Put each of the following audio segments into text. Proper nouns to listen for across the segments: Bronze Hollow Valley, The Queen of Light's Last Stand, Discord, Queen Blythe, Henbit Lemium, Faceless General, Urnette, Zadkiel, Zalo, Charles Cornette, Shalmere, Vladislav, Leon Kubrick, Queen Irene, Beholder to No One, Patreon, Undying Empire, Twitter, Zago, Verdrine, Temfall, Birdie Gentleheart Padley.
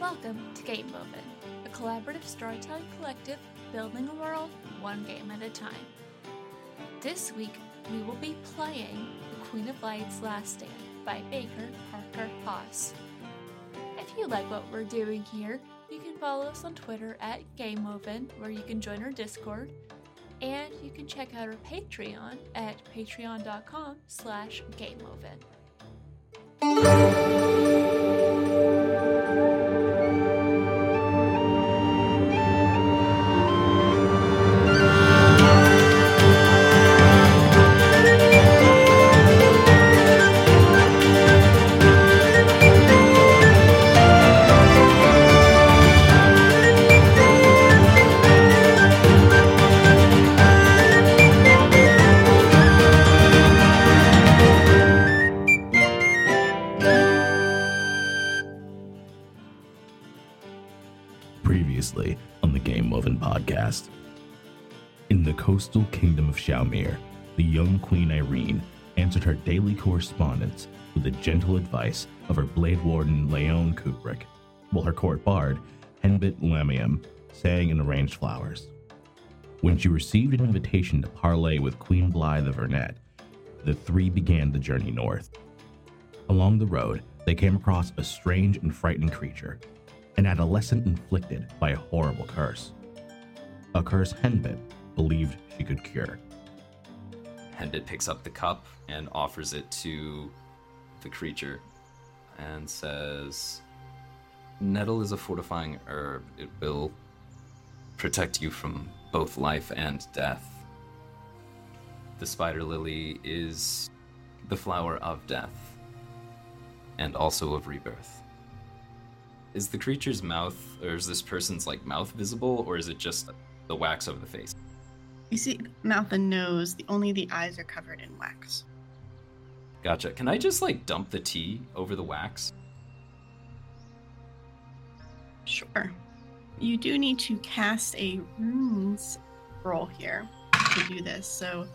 Welcome to Gamewoven, a collaborative storytelling collective building a world one game at a time. This week, we will be playing The Queen of Light's Last Stand by Baker Parker Poss. If you like what we're doing here, you can follow us on Twitter at Gamewoven, where you can join our Discord, and you can check out our Patreon at patreon.com/gamewoven. In the coastal kingdom of Shalmere, the young Queen Irene answered her daily correspondence with the gentle advice of her blade warden Leon Kubrick, while her court bard, Henbit Lemium, sang and arranged flowers. When she received an invitation to parley with Queen Blythe of Vernet, the three began the journey north. Along the road, they came across a strange and frightening creature, an adolescent inflicted by a horrible curse. A curse Henbit believed she could cure. Henbit picks up the cup and offers it to the creature and says, "Nettle is a fortifying herb. It will protect you from both life and death. The spider lily is the flower of death and also of rebirth." Is the creature's mouth, or is this person's mouth visible, or is it just the wax over the face? You see mouth and nose, only the eyes are covered in wax. Gotcha. Can I just dump the tea over the wax? Sure. You do need to cast a runes roll here to do this. So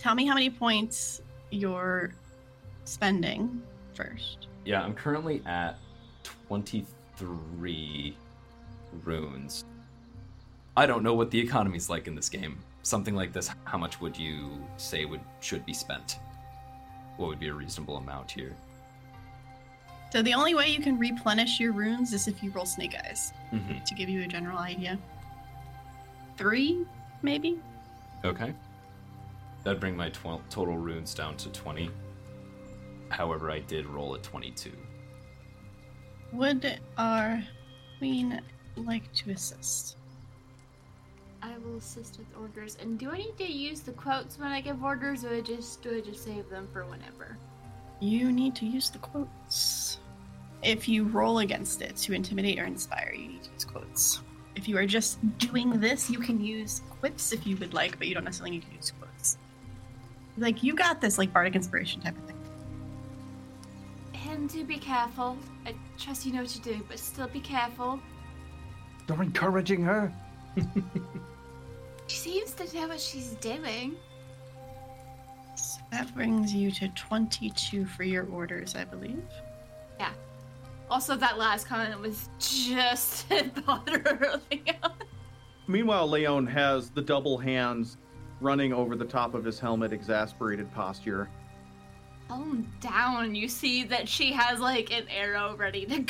tell me how many points you're spending first. Yeah, I'm currently at 23 runes. I don't know what the economy's like in this game. Something like this, how much would you say should be spent? What would be a reasonable amount here? So the only way you can replenish your runes is if you roll Snake Eyes, to give you a general idea. 3, maybe? Okay. That'd bring my total runes down to 20. However, I did roll a 22. Would our queen like to assist? I will assist with orders. And do I need to use the quotes when I give orders, or do I just save them for whenever? You need to use the quotes. If you roll against it to intimidate or inspire, you need to use quotes. If you are just doing this, you can use quips if you would like, but you don't necessarily need to use quotes. You got this, bardic inspiration type of thing. And do be careful. I trust you know what to do, but still be careful. You're encouraging her. She seems to know what she's doing. So that brings you to 22 for your orders, I believe. Yeah. Also, that last comment was just a bother earlier. Meanwhile, Leon has the double hands running over the top of his helmet, exasperated posture. Calm down. You see that she has an arrow ready to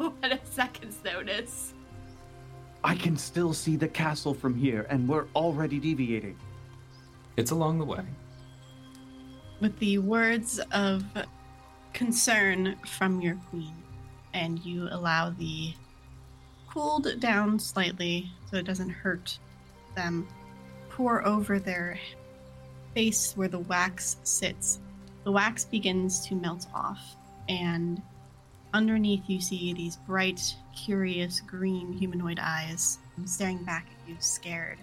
go at a second's notice. I can still see the castle from here, and we're already deviating. It's along the way. With the words of concern from your queen, and you allow the cooled down slightly so it doesn't hurt them, pour over their face where the wax sits. The wax begins to melt off, and underneath you see these bright, curious, green humanoid eyes staring back at you, scared.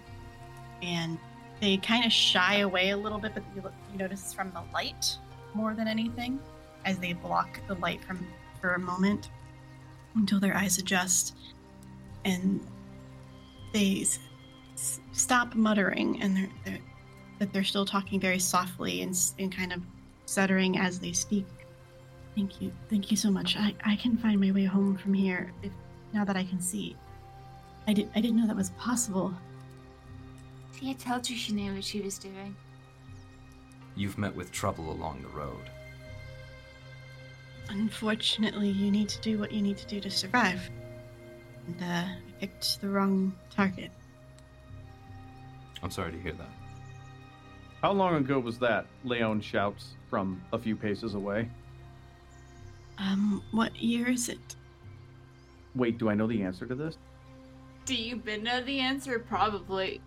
And they kind of shy away a little bit, but you notice it's from the light more than anything, as they block the light for a moment until their eyes adjust. And they stop muttering, and they're still talking very softly and kind of stuttering as they speak. Thank you. Thank you so much. I can find my way home from here now that I can see. I didn't know that was possible. See, I told you she knew what she was doing. You've met with trouble along the road. Unfortunately, you need to do what you need to do to survive. And I picked the wrong target. I'm sorry to hear that. How long ago was that? Leon shouts from a few paces away. What year is it? Wait, do I know the answer to this? Do you know the answer? Probably.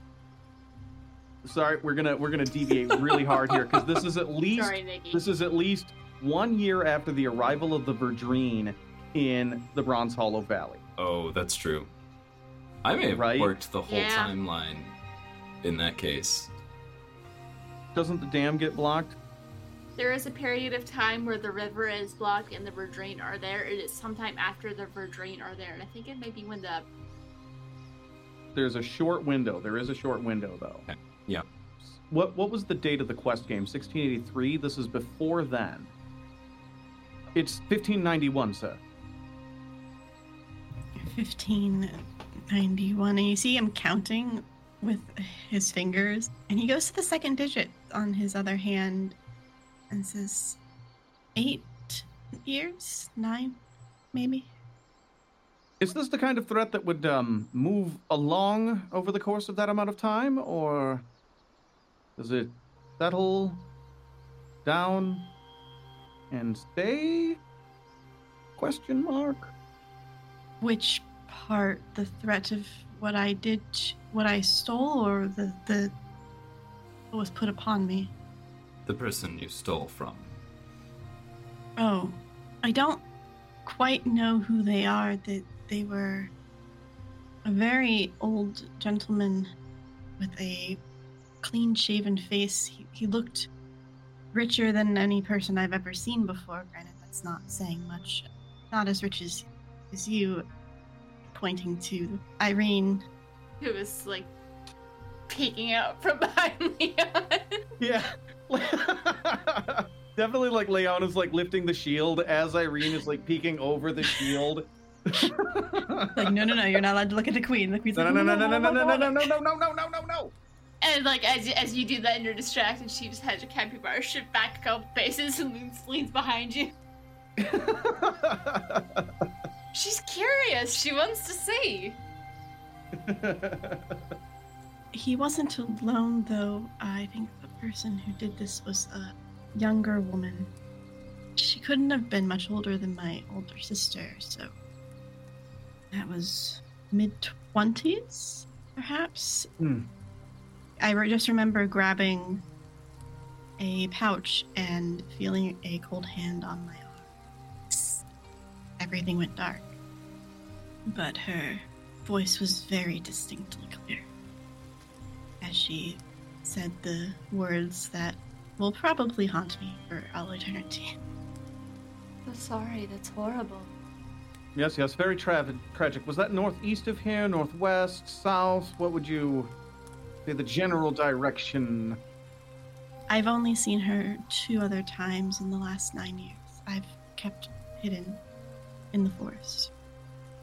Sorry, we're gonna deviate really hard here because this is at least this is at least 1 year after the arrival of the Verdrine in the Bronze Hollow Valley. Oh, that's true. I may have worked the whole timeline in that case. Doesn't the dam get blocked? There is a period of time where the river is blocked and the Verdrine are there. It is sometime after the Verdrine are there, and I think it may be when the... There's a short window. There is a short window, though. Okay. Yeah. What was the date of the quest game? 1683? This is before then. It's 1591, sir. 1591. And you see him counting with his fingers. And he goes to the second digit on his other hand. And says 8 years? 9, maybe? Is this the kind of threat that would move along over the course of that amount of time? Or does it settle down and stay? Question mark. Which part? The threat of what I did, what I stole, or the what was put upon me? The person you stole from. Oh, I don't quite know who they are. They were a very old gentleman with a clean-shaven face. He looked richer than any person I've ever seen before. Granted, that's not saying much. Not as rich as you, pointing to Irene. Who was, like, peeking out from behind Leon. Yeah. Definitely, like, Leon is, like, lifting the shield as Irene is, like, peeking over the shield. Like, no, you're not allowed to look at the queen. The queen's like, no. And, like, as you do that and you're distracted, she just has your campy bar shift back a couple paces and leans behind you. She's curious. She wants to see. He wasn't alone, though. I think the person who did this was a younger woman. She couldn't have been much older than my older sister, so that was mid-20s, perhaps? Mm. I just remember grabbing a pouch and feeling a cold hand on my arm. Everything went dark, but her voice was very distinctly clear as she said the words that will probably haunt me for all eternity. I'm sorry, that's horrible. Yes, very tragic. Was that northeast of here, northwest, south? What would you say the general direction? I've only seen her 2 other times in the last 9 years. I've kept hidden in the forest.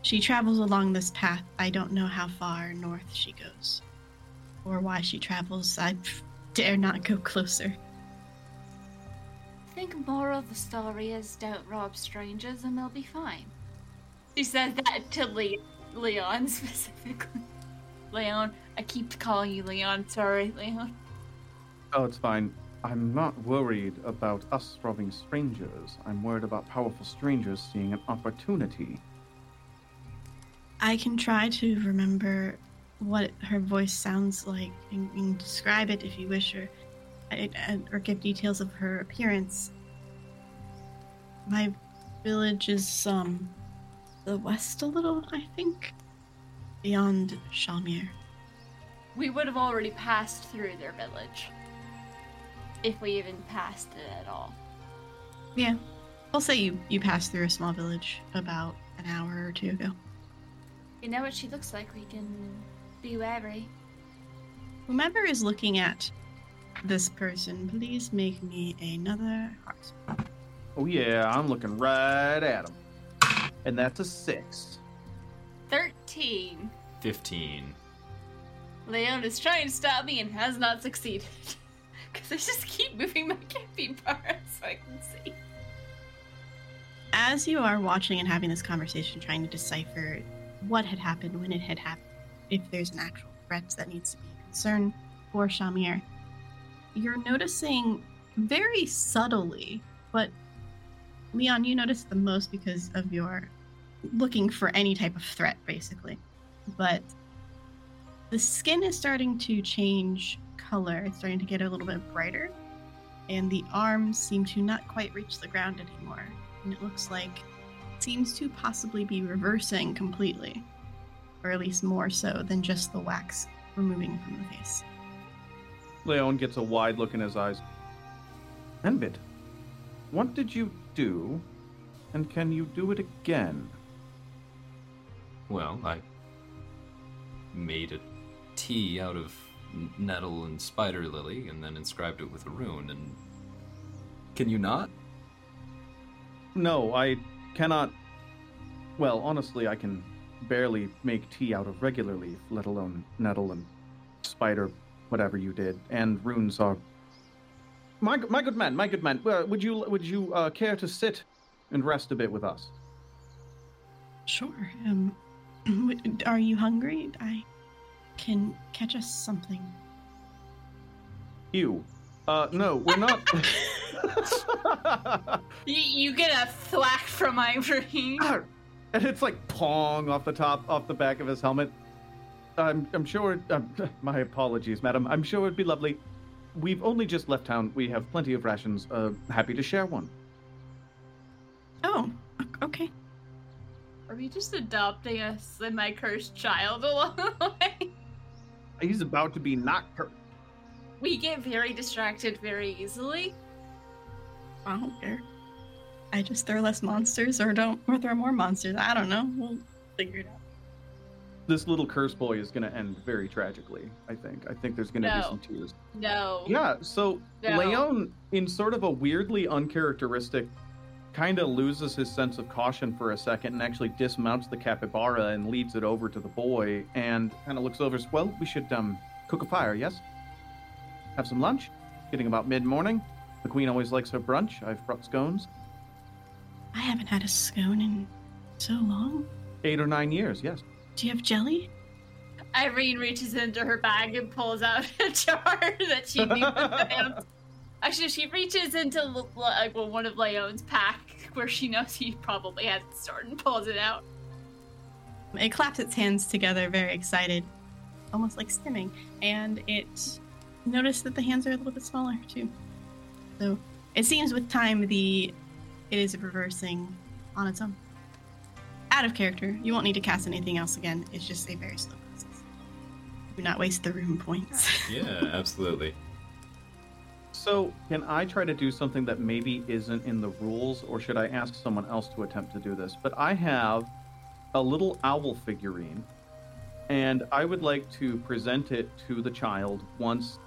She travels along this path. I don't know how far north she goes or why she travels. I dare not go closer. I think moral of the story is don't rob strangers and they'll be fine. She said that to Leon specifically. Leon, I keep calling you Leon. Sorry, Leon. Oh, it's fine. I'm not worried about us robbing strangers. I'm worried about powerful strangers seeing an opportunity. I can try to remember what her voice sounds like and describe it if you wish, or give details of her appearance. My village is the west a little, I think, beyond Shalmere. We would have already passed through their village, if we even passed it at all. Yeah, I'll say you passed through a small village about an hour or 2 ago. You know what she looks like. We can be wary. Whomever is looking at this person, please make me another heart. Oh yeah, I'm looking right at him. And that's a 6. 13. 15. Leon is trying to stop me and has not succeeded. Because I just keep moving my camping bar so I can see. As you are watching and having this conversation, trying to decipher what had happened, when it had happened, if there's an actual threat that needs to be a concern for Shalmere, you're noticing very subtly, but Leon, you notice the most because of your looking for any type of threat, basically. But the skin is starting to change color. It's starting to get a little bit brighter, and the arms seem to not quite reach the ground anymore. And it looks like it seems to possibly be reversing completely, or at least more so than just the wax removing from the face. Leon gets a wide look in his eyes. Henbit, what did you do, and can you do it again? Well, I made a tea out of nettle and spider lily and then inscribed it with a rune, and can you not? No, I cannot. Well, honestly, I can barely make tea out of regular leaf, let alone nettle and spider, whatever you did, and runes are... My good man, would you care to sit and rest a bit with us? Sure. Are you hungry? I can catch us something. You. No, we're not. You get a thwack from Irene. And it's like pong off the back of his helmet. I'm sure, my apologies, madam. I'm sure it'd be lovely. We've only just left town. We have plenty of rations. Happy to share one. Oh, okay. Are we just adopting a semi-cursed child along the way? He's about to be not cursed. We get very distracted very easily. I don't care. I just throw less monsters or throw more monsters. I don't know. We'll figure it out. This little curse boy is going to end very tragically, I think. I think there's going to be some tears. No. Yeah, so no. Leon, in sort of a weirdly uncharacteristic, kind of loses his sense of caution for a second and actually dismounts the capybara and leads it over to the boy and kind of looks over and says, well, we should cook a fire, yes? Have some lunch? Getting about mid-morning. The queen always likes her brunch. I've brought scones. I haven't had a scone in so long. 8 or 9 years, yes. Do you have jelly? Irene reaches into her bag and pulls out a jar that she knew Leon's. Actually, she reaches into one of Leon's pack where she knows he probably has it stored and pulls it out. It claps its hands together, very excited, almost like stimming, and it noticed that the hands are a little bit smaller too. So it seems with time it is reversing on its own. Out of character. You won't need to cast anything else again. It's just a very slow process. Do not waste the room points. Yeah, absolutely. So, can I try to do something that maybe isn't in the rules, or should I ask someone else to attempt to do this? But I have a little owl figurine, and I would like to present it to the child once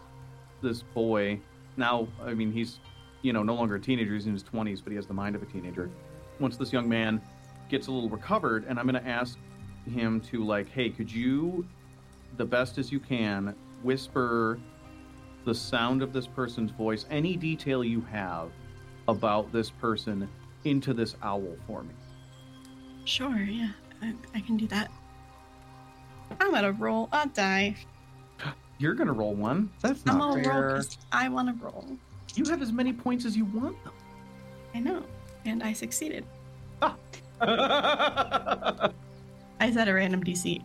this boy... Now, I mean, he's, no longer a teenager. He's in his 20s, but he has the mind of a teenager. Once this young man... gets a little recovered, and I'm going to ask him to, hey, could you, the best as you can, whisper the sound of this person's voice, any detail you have about this person, into this owl for me? Sure, yeah, I can do that. I'm going to roll a die. You're going to roll one? That's not fair. I'm going to roll because I want to roll. You have as many points as you want, though. I know, and I succeeded. Ah! I set a random DC.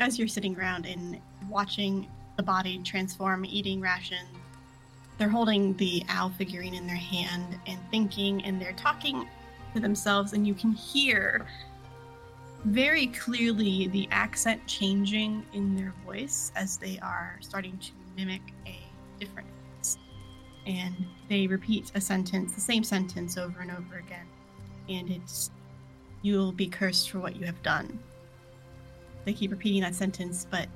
As you're sitting around and watching the body transform, eating ration, they're holding the owl figurine in their hand and thinking, and they're talking to themselves, and you can hear very clearly the accent changing in their voice as they are starting to mimic a different voice. And they repeat the same sentence over and over again. And it's, you'll be cursed for what you have done. They keep repeating that sentence, but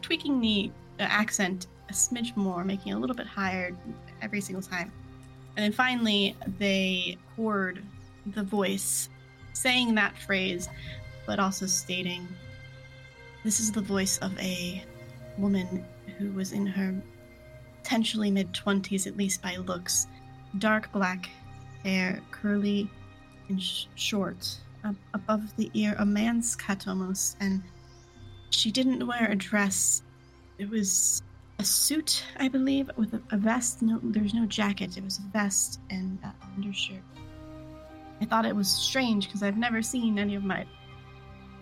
tweaking the accent a smidge more, making it a little bit higher every single time. And then finally, they heard the voice saying that phrase, but also stating, this is the voice of a woman who was in her potentially mid-20s, at least by looks. Dark black hair, curly and short. Above the ear, a man's cut almost, and she didn't wear a dress. It was a suit, I believe, with a vest. No, there's no jacket. It was a vest and an undershirt. I thought it was strange because I've never seen any of my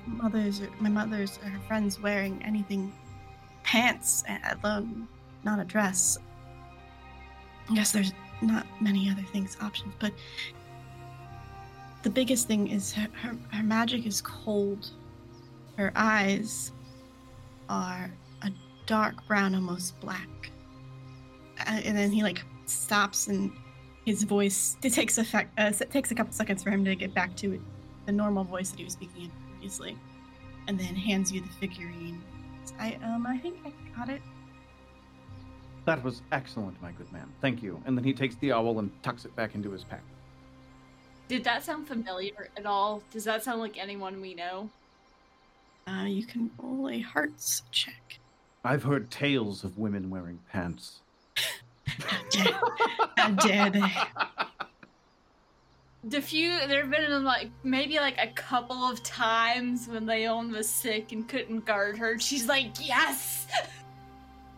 mother's or her friends wearing anything, pants, alone, not a dress. I guess there's not many other things, options, but the biggest thing is her magic is cold. Her eyes are a dark brown, almost black. And then he stops, and his voice it takes a couple seconds for him to get back to the normal voice that he was speaking in previously, and then hands you the figurine. I think I got it. That was excellent, my good man. Thank you. And then he takes the owl and tucks it back into his pack. Did that sound familiar at all? Does that sound like anyone we know? You can roll a hearts check. I've heard tales of women wearing pants. How dare they? There have been maybe a couple of times when Leon was sick and couldn't guard her. She's like, yes!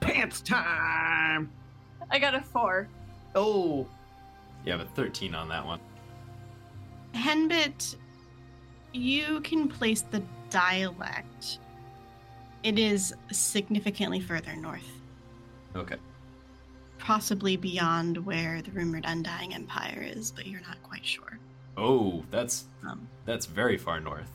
Pants time! I got a 4. Oh. You have a 13 on that one. Henbit, you can place the dialect. It is significantly further north. Okay. Possibly beyond where the rumored Undying Empire is, but you're not quite sure. Oh, that's very far north.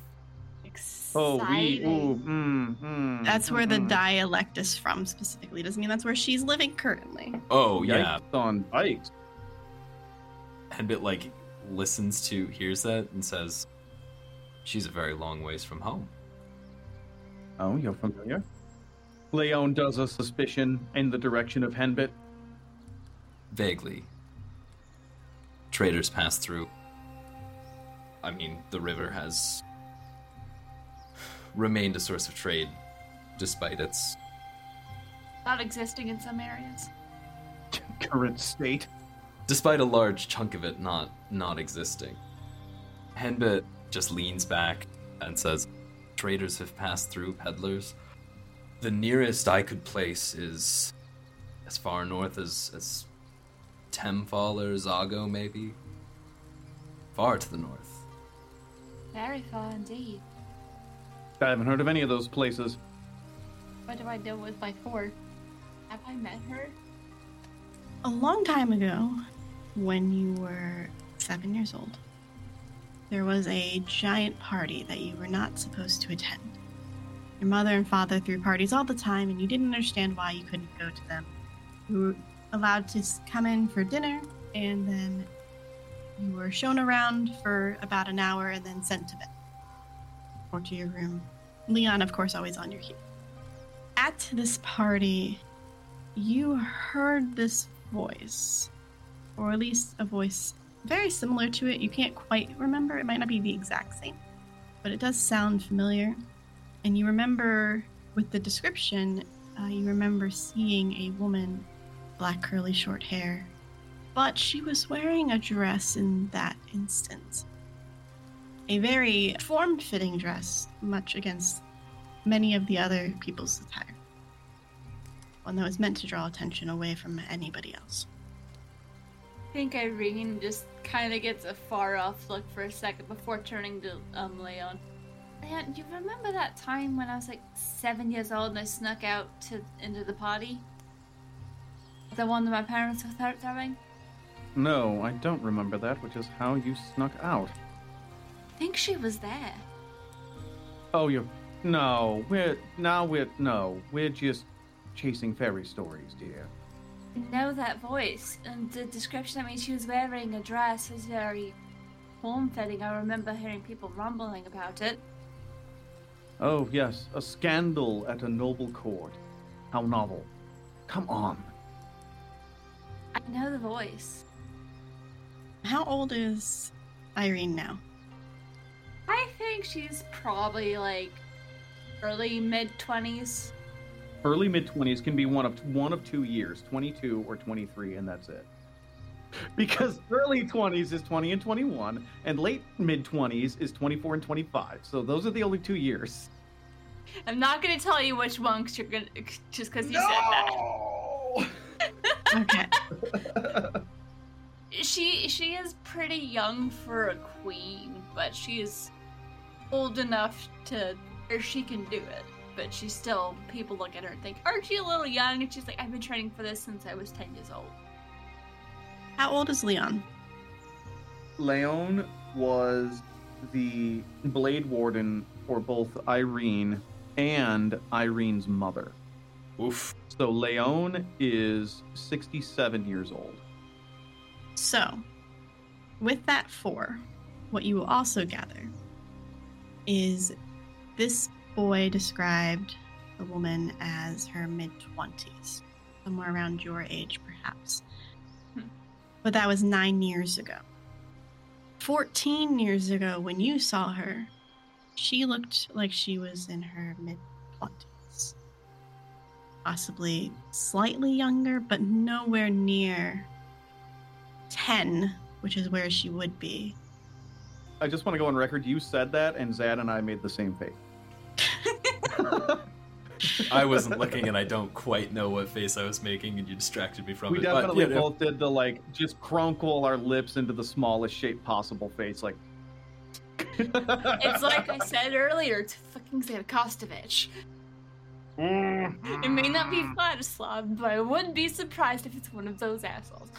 Exciting. That's where the dialect is from specifically. It doesn't mean that's where she's living currently. Oh, yeah. Yikes on bikes. Henbit, hears that and says, she's a very long ways from home. Oh, you're familiar? Leon does a suspicion in the direction of Henbit. Vaguely. Traders pass through. I mean, the river has remained a source of trade despite its not existing in some areas. Current state. Despite a large chunk of it not existing. Henbit just leans back and says, traders have passed through, peddlers. The nearest I could place is as far north as Temfall or Zago, maybe. Far to the north. Very far indeed. I haven't heard of any of those places. What do I do with my 4? Have I met her? A long time ago, when you were 7 years old, there was a giant party that you were not supposed to attend. Your mother and father threw parties all the time, and you didn't understand why you couldn't go to them. You were allowed to come in for dinner, and then you were shown around for about an hour and then sent to bed or to your room. Leon, of course, always on your heel. At this party, you heard this voice, or at least a voice very similar to it. You can't quite remember. It might not be the exact same, but it does sound familiar. And you remember, with the description, you remember seeing a woman, black curly short hair, but she was wearing a dress in that instance. A very form-fitting dress, much against many of the other people's attire. One that was meant to draw attention away from anybody else. I think Irene just kind of gets a far-off look for a second before turning to Leon. Leon, do you remember that time when I was 7 years old and I snuck out into the party? The one that my parents were throwing? No, I don't remember that, which is how you snuck out. I think she was there. Oh, we're just chasing fairy stories, dear. Know that voice, and the description, she was wearing a dress, was very form-fitting. I remember hearing people rumbling about it. Oh, yes, a scandal at a noble court. How novel. Come on. I know the voice. How old is Irene now? I think she's probably like early mid-20s. Early mid-20s can be one of 2 years, 22 or 23, and that's it. Because early 20s is 20 and 21, and late mid-20s is 24 and 25. So those are the only 2 years. I'm not going to tell you which one, cause you're gonna, just because you said that. Okay. She is pretty young for a queen, but she's old enough to where she can do it. But she's still, people look at her and think, aren't you a little young? And she's like, I've been training for this since I was 10 years old. How old is Leon? Leon was the Blade Warden for both Irene and Irene's mother. Oof. So Leon is 67 years old. So, with that 4, what you will also gather is this boy described the woman as her mid-20s, somewhere around your age, perhaps. But that was 9 years ago. 14 years ago, when you saw her, she looked like she was in her mid-20s. Possibly slightly younger, but nowhere near 10, which is where she would be. I just want to go on record. You said that, and Zad and I made the same face. I wasn't looking, and I don't quite know what face I was making, and you distracted me from it. We definitely both did the, like, just crunkle our lips into the smallest shape possible face, like... It's like I said earlier, it's fucking Zad Kostovich. It may not be Vladislav, but I wouldn't be surprised if it's one of those assholes.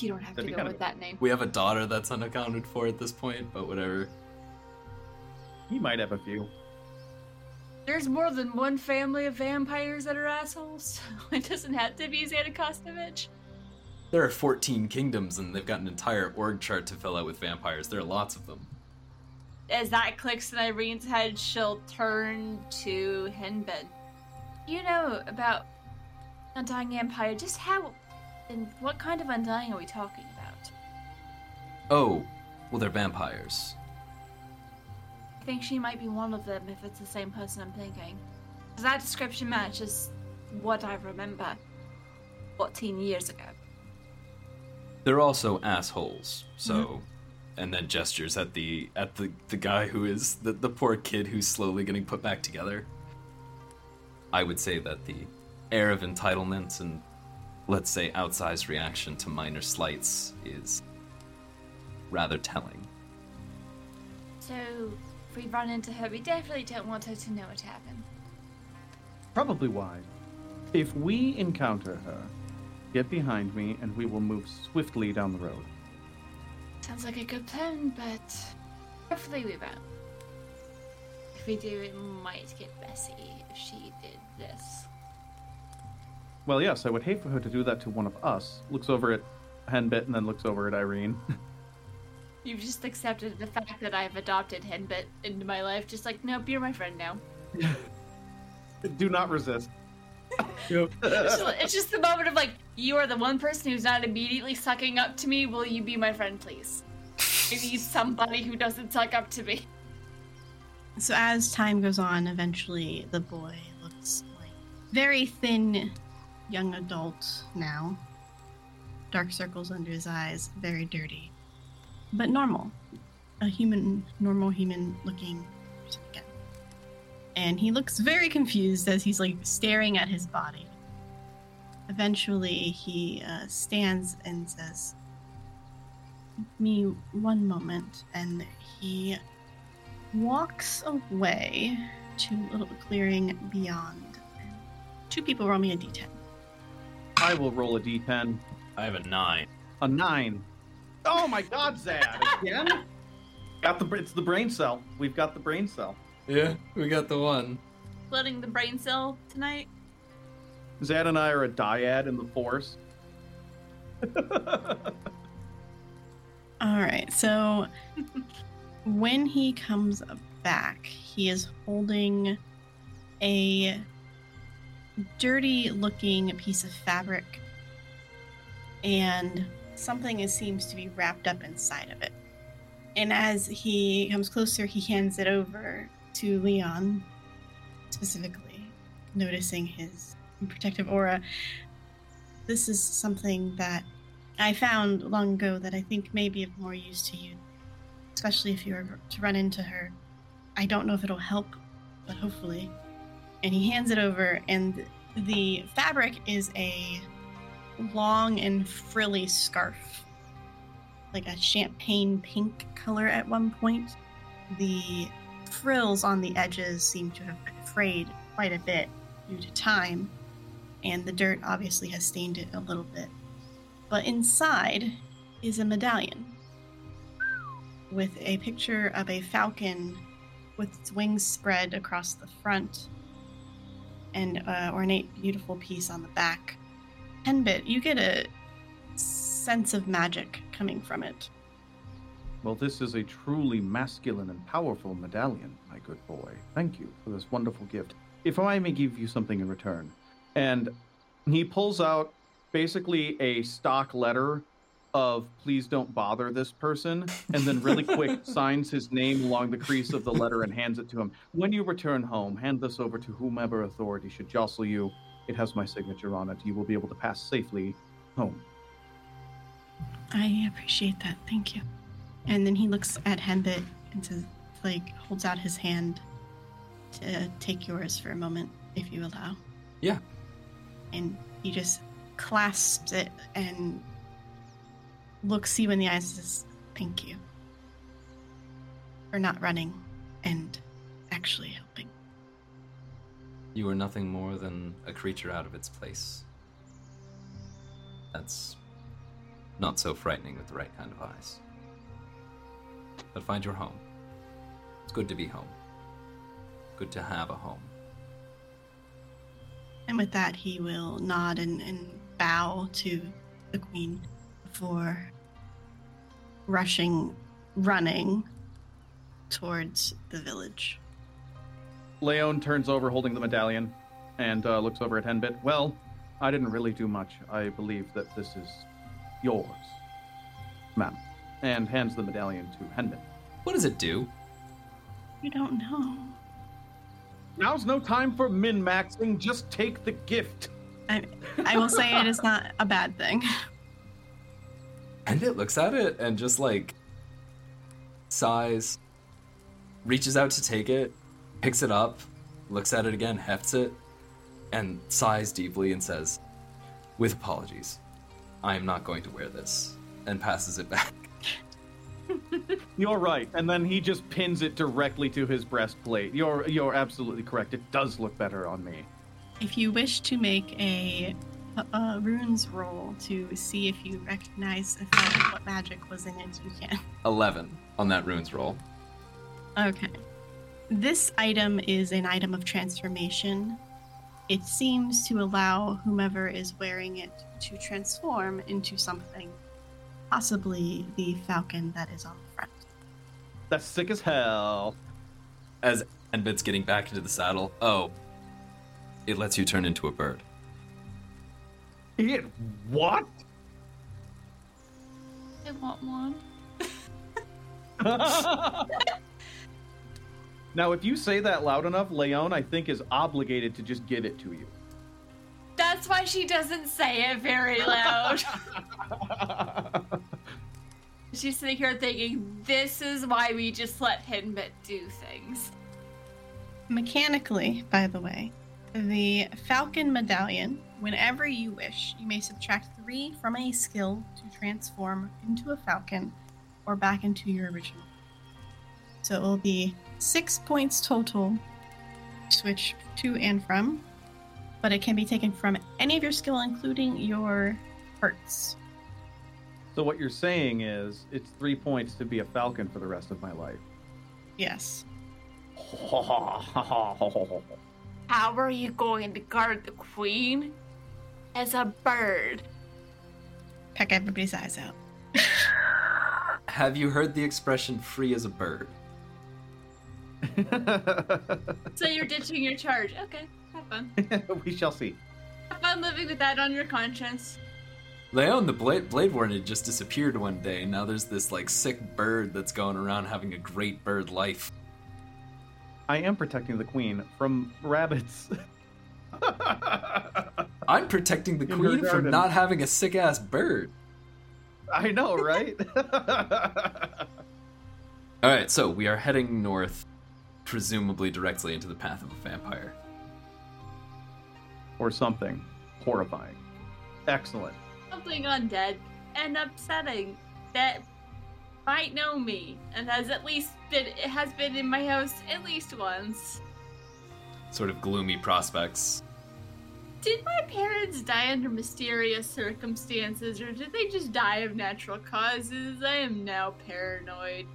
You don't have to go with that name. We have a daughter that's unaccounted for at this point, but whatever. He might have a few. There's more than one family of vampires that are assholes, so it doesn't have to be Zad Kostovich. There are 14 kingdoms, and they've got an entire org chart to fill out with vampires. There are lots of them. As that clicks in Irene's head, she'll turn to Henbit. You know about Undying Empire, just how and what kind of Undying are we talking about? Oh, well, they're vampires. I think she might be one of them if it's the same person I'm thinking. That description matches what I remember 14 years ago. They're also assholes, so... Mm-hmm. And then gestures at the guy who is the poor kid who's slowly getting put back together. I would say that the air of entitlement and, let's say, outsized reaction to minor slights is rather telling. So... if we run into her, we definitely don't want her to know what happened. Probably wise. If we encounter her, get behind me and we will move swiftly down the road. Sounds like a good plan, but hopefully we won't. If we do, it might get messy if she did this. Well, yes, I would hate for her to do that to one of us. Looks over at Henbit and then looks over at Irene. You've just accepted the fact that I've adopted Henbit into my life. Just like, nope, you're my friend now. Do not resist. It's just the moment of like, you are the one person who's not immediately sucking up to me. Will you be my friend, please? I need somebody who doesn't suck up to me. So as time goes on, eventually the boy looks like very thin young adult now. Dark circles under his eyes, very dirty. But normal. A human, normal human looking person again. And he looks very confused as he's like staring at his body. Eventually he stands and says, "Give me one moment." And he walks away to a little clearing beyond. 2 people roll me a d10. I will roll a d10. I have a 9. A 9. Oh my god, Zad, again? It's the brain cell. We've got the brain cell. Yeah, we got the one. Flooding the brain cell tonight? Zad and I are a dyad in the force. Alright, so when he comes back, he is holding a dirty-looking piece of fabric and Something seems to be wrapped up inside of it. And as he comes closer, he hands it over to Leon, specifically, noticing his protective aura. This is something that I found long ago that I think may be of more use to you, especially if you were to run into her. I don't know if it'll help, but hopefully. And he hands it over, and the fabric is a long and frilly scarf, like a champagne pink color at one point. The frills on the edges seem to have been frayed quite a bit due to time, and the dirt obviously has stained it a little bit. But inside is a medallion with a picture of a falcon with its wings spread across the front and an ornate, beautiful piece on the back. Henbit, you get a sense of magic coming from it. Well, this is a truly masculine and powerful medallion, my good boy. Thank you for this wonderful gift. If I may give you something in return. And he pulls out basically a stock letter of please don't bother this person, and then really quick signs his name along the crease of the letter and hands it to him. When you return home, hand this over to whomever authority should jostle you. It has my signature on it. You will be able to pass safely home. I appreciate that. Thank you. And then he looks at Henbit and says, holds out his hand to take yours for a moment, if you allow. Yeah. And he just clasps it and looks you in the eyes and says, thank you for not running and actually helping. You are nothing more than a creature out of its place. That's not so frightening with the right kind of eyes. But find your home. It's good to be home. Good to have a home. And with that, he will nod and bow to the queen before running towards the village. Leon turns over holding the medallion and looks over at Henbit. Well, I didn't really do much. I believe that this is yours, ma'am. And hands the medallion to Henbit. What does it do? You don't know. Now's no time for min-maxing. Just take the gift. I will say it is not a bad thing. Henbit looks at it and just sighs, reaches out to take it, picks it up, looks at it again, hefts it, and sighs deeply and says, with apologies, I am not going to wear this, and passes it back. You're right. And then he just pins it directly to his breastplate. You're absolutely correct. It does look better on me. If you wish to make a runes roll to see if you recognize what magic was in it, you can. 11 on that runes roll. Okay. This item is an item of transformation. It seems to allow whomever is wearing it to transform into something, possibly the falcon that is on the front. That's sick as hell. As Enbit's getting back into the saddle, it lets you turn into a bird. It what? I want one. Now, if you say that loud enough, Leon, I think, is obligated to just give it to you. That's why she doesn't say it very loud. She's sitting here thinking, this is why we just let Henbit do things. Mechanically, by the way, the Falcon Medallion, whenever you wish, you may subtract 3 from a skill to transform into a falcon or back into your original. So it will be 6 points total, switch to and from, but it can be taken from any of your skill, including your hurts. So what you're saying is it's 3 points to be a falcon for the rest of my life. Yes. How are you going to guard the queen as a bird? Peck everybody's eyes out. Have you heard the expression free as a bird? So you're ditching your charge. Okay, have fun. We shall see. Have fun living with that on your conscience. Leon the Blade Warden had just disappeared one day, and now there's this like sick bird that's going around having a great bird life. I am protecting the queen from rabbits. I'm protecting the queen from not having a sick ass bird. I know, right? Alright, so we are heading north, presumably directly into the path of a vampire. Or something horrifying. Excellent. Something undead and upsetting that might know me, and has been in my house at least once. Sort of gloomy prospects. Did my parents die under mysterious circumstances, or did they just die of natural causes? I am now paranoid.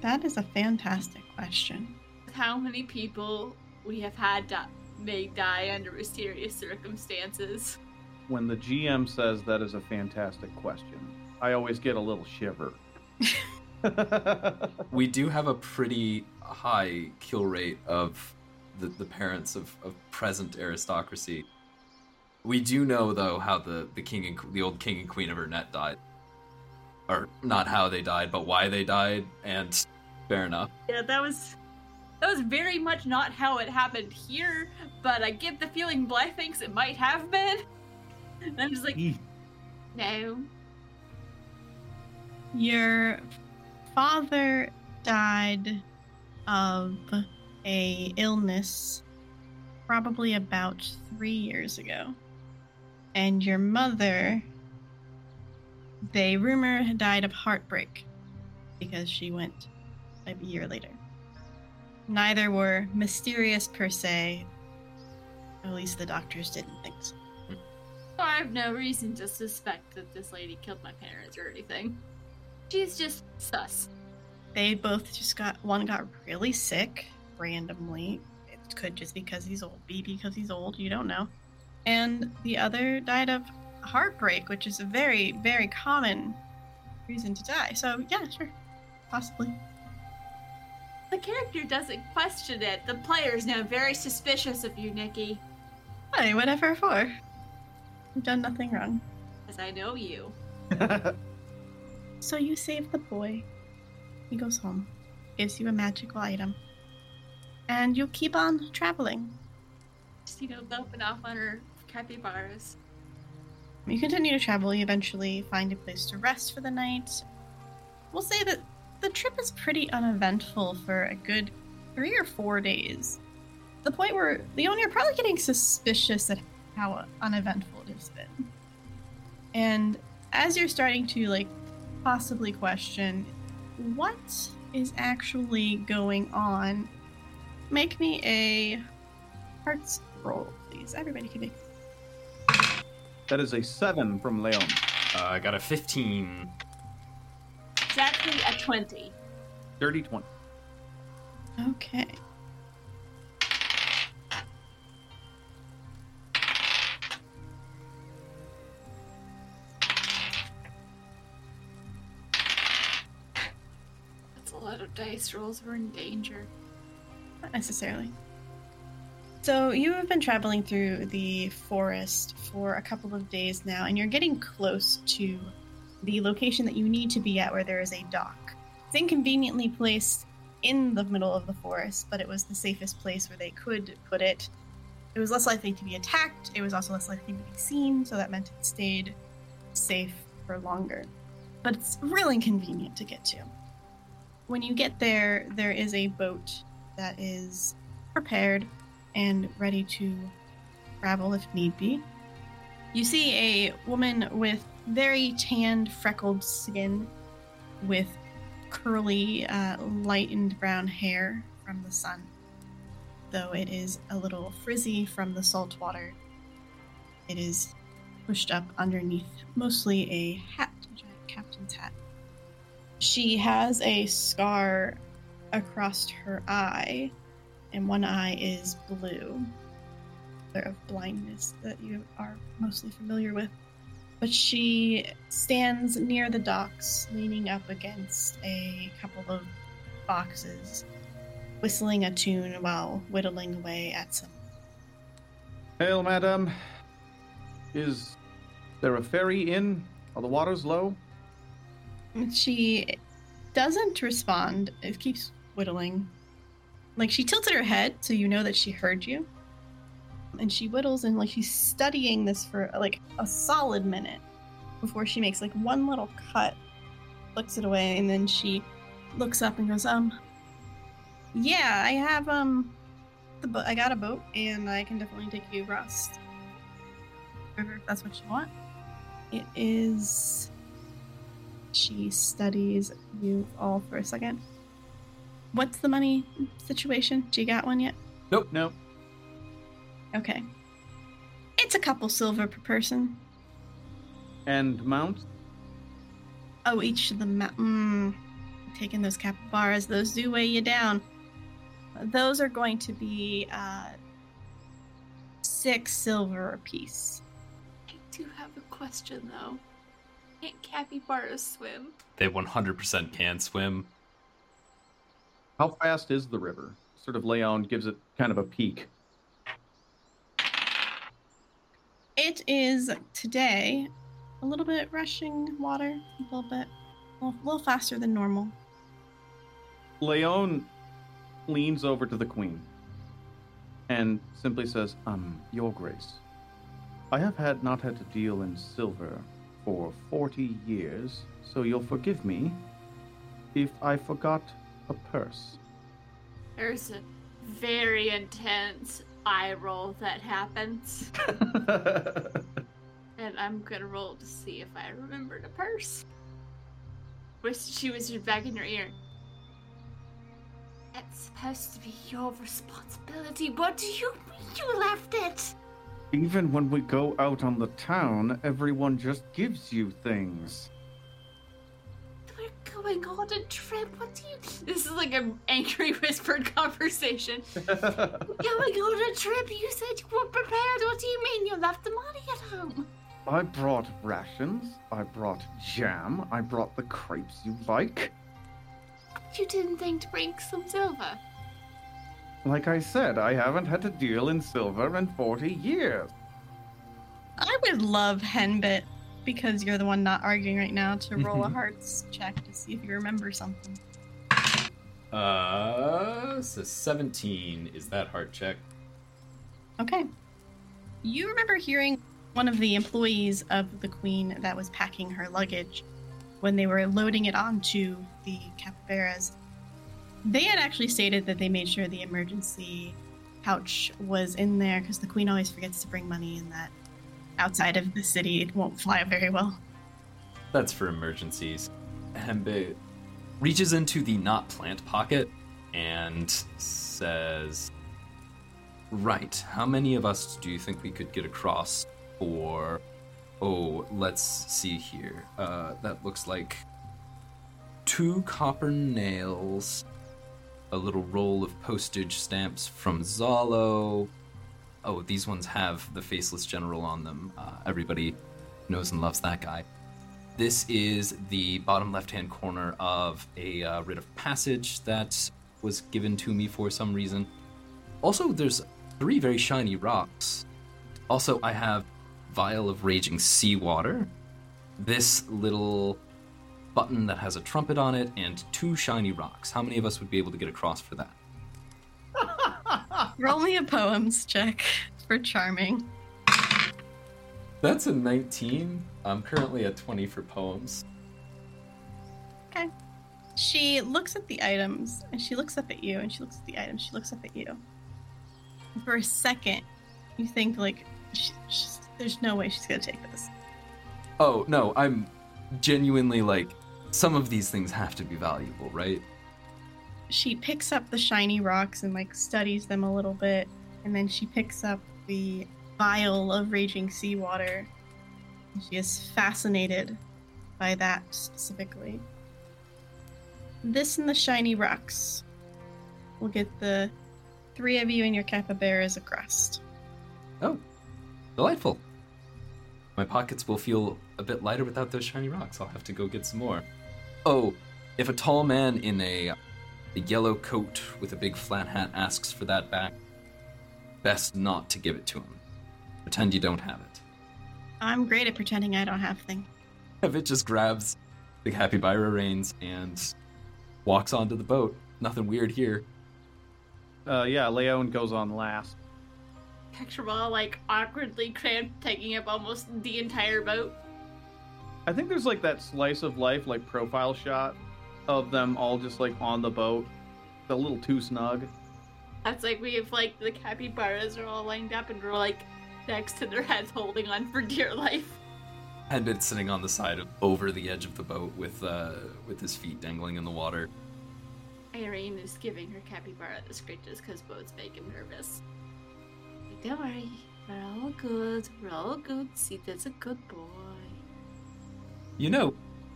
That is a fantastic question. How many people we have had may die under mysterious circumstances? When the GM says that is a fantastic question, I always get a little shiver. We do have a pretty high kill rate of the parents of present aristocracy. We do know, though, how the old king and queen of Urnette died. Or not how they died, but why they died, and fair enough. Yeah, that was very much not how it happened here, but I get the feeling Blythe thinks it might have been. And I'm just like, no. Your father died of a illness probably about 3 years ago. And your mother, they rumor, died of heartbreak because she went a year later. Neither were mysterious per se. At least the doctors didn't think so. I have no reason to suspect that this lady killed my parents or anything. She's just sus. They both just one got really sick randomly. It could just be because he's old, you don't know. And the other died of heartbreak, which is a very, very common reason to die. So yeah, sure. Possibly. The character doesn't question it. The player is now very suspicious of you, Nikki. Hey, whatever for. You've done nothing wrong. As I know you. So you save the boy. He goes home. Gives you a magical item. And you keep on traveling. Just, loping off on her capybaras. You continue to travel. You eventually find a place to rest for the night. We'll say that the trip is pretty uneventful for a good 3 or 4 days. The point where, Leon, you're probably getting suspicious at how uneventful it has been. And as you're starting to, possibly question what is actually going on, make me a hearts roll, please. Everybody can make it. That is a 7 from Leon. I got a 15. Exactly a 20. Dirty 20. Okay. Dice rolls were in danger. Not necessarily. So you have been traveling through the forest for a couple of days now, and you're getting close to the location that you need to be at, where there is a dock. It's inconveniently placed in the middle of the forest, but it was the safest place where they could put it. It was less likely to be attacked. It was also less likely to be seen, so that meant it stayed safe for longer. But it's really inconvenient to get to. When you get there, there is a boat that is prepared and ready to travel if need be. You see a woman with very tanned, freckled skin with curly, lightened brown hair from the sun, though it is a little frizzy from the salt water. It is pushed up underneath mostly a hat, a giant captain's hat. She has a scar across her eye, and one eye is blue, color of blindness that you are mostly familiar with. But she stands near the docks, leaning up against a couple of boxes, whistling a tune while whittling away at some. Hail, madam. Is there a ferry in? Are the waters low? She doesn't respond. It keeps whittling. Like, she tilted her head so you know that she heard you. And she whittles, and like she's studying this for like a solid minute before she makes like one little cut, flicks it away, and then she looks up and goes, yeah, I have I got a boat, and I can definitely take you across the river if that's what you want. It is. She studies you all for a second. What's the money situation? Do you got one yet? Nope. No. Okay. It's a couple silver per person. And mount? Oh, each of the mount. Taking those capybaras, those do weigh you down. Those are going to be 6 silver apiece. I do have a question, though. Can't capybaras swim? They 100% can swim. How fast is the river? Sort of Leon gives it kind of a peek. It is today a little bit rushing water, a little faster than normal. Leon leans over to the Queen and simply says, Your Grace, I have not had to deal in silver for 40 years, so you'll forgive me if I forgot a purse. There's a very intense eye roll that happens. And I'm gonna roll to see if I remember the purse. She was back in your ear. It's supposed to be your responsibility. What do you mean you left it? Even when we go out on the town, everyone just gives you things. We're going on a trip. What do you... This is like an angry whispered conversation. We're going on a trip. You said you were prepared. What do you mean you left the money at home? I brought rations. I brought jam. I brought the crepes you like. You didn't think to bring some silver? Like I said, I haven't had to deal in silver in 40 years. I would love Henbit, because you're the one not arguing right now, to roll a hearts check to see if you remember something. So 17 is that heart check. Okay. You remember hearing one of the employees of the Queen that was packing her luggage when they were loading it onto the capybaras. They had actually stated that they made sure the emergency pouch was in there because the Queen always forgets to bring money, and that outside of the city it won't fly very well. That's for emergencies. Henbit reaches into the not plant pocket and says, Right, how many of us do you think we could get across? Or, let's see here. That looks like 2 copper nails, a little roll of postage stamps from Zalo. Oh, these ones have the Faceless General on them. Everybody knows and loves that guy. This is the bottom left-hand corner of a writ of passage that was given to me for some reason. Also, there's 3 very shiny rocks. Also, I have vial of raging seawater, this little button that has a trumpet on it, and 2 shiny rocks. How many of us would be able to get across for that? Roll me a poems check for charming. That's a 19. I'm currently at 20 for poems. Okay. She looks at the items, and she looks up at you, and she looks at the items, she looks up at you. For a second, you think, like, there's no way she's gonna take this. Oh, no, I'm genuinely like, some of these things have to be valuable, right? She picks up the shiny rocks and like studies them a little bit, and then she picks up the vial of raging seawater. She is fascinated by that specifically. This and the shiny rocks will get the 3 of you and your capybaras across. Oh. Delightful. My pockets will feel a bit lighter without those shiny rocks. I'll have to go get some more. Oh, if a tall man in a yellow coat with a big flat hat asks for that back, best not to give it to him. Pretend you don't have it. I'm great at pretending I don't have things. It just grabs the Happy Byra reins and walks onto the boat. Nothing weird here. Yeah, Leon goes on last. Picture ball, like, awkwardly cramped, taking up almost the entire boat. I think there's, like, that slice of life, like, profile shot of them all just, like, on the boat. It's a little too snug. That's like we have, like, the capybaras are all lined up and we're, like, next to their heads holding on for dear life. Had been sitting on the side of, over the edge of the boat with his feet dangling in the water. Irene is giving her capybara the scritches because boats make him nervous. Don't worry, we're all good. We're all good. See, that's a good boy. You know,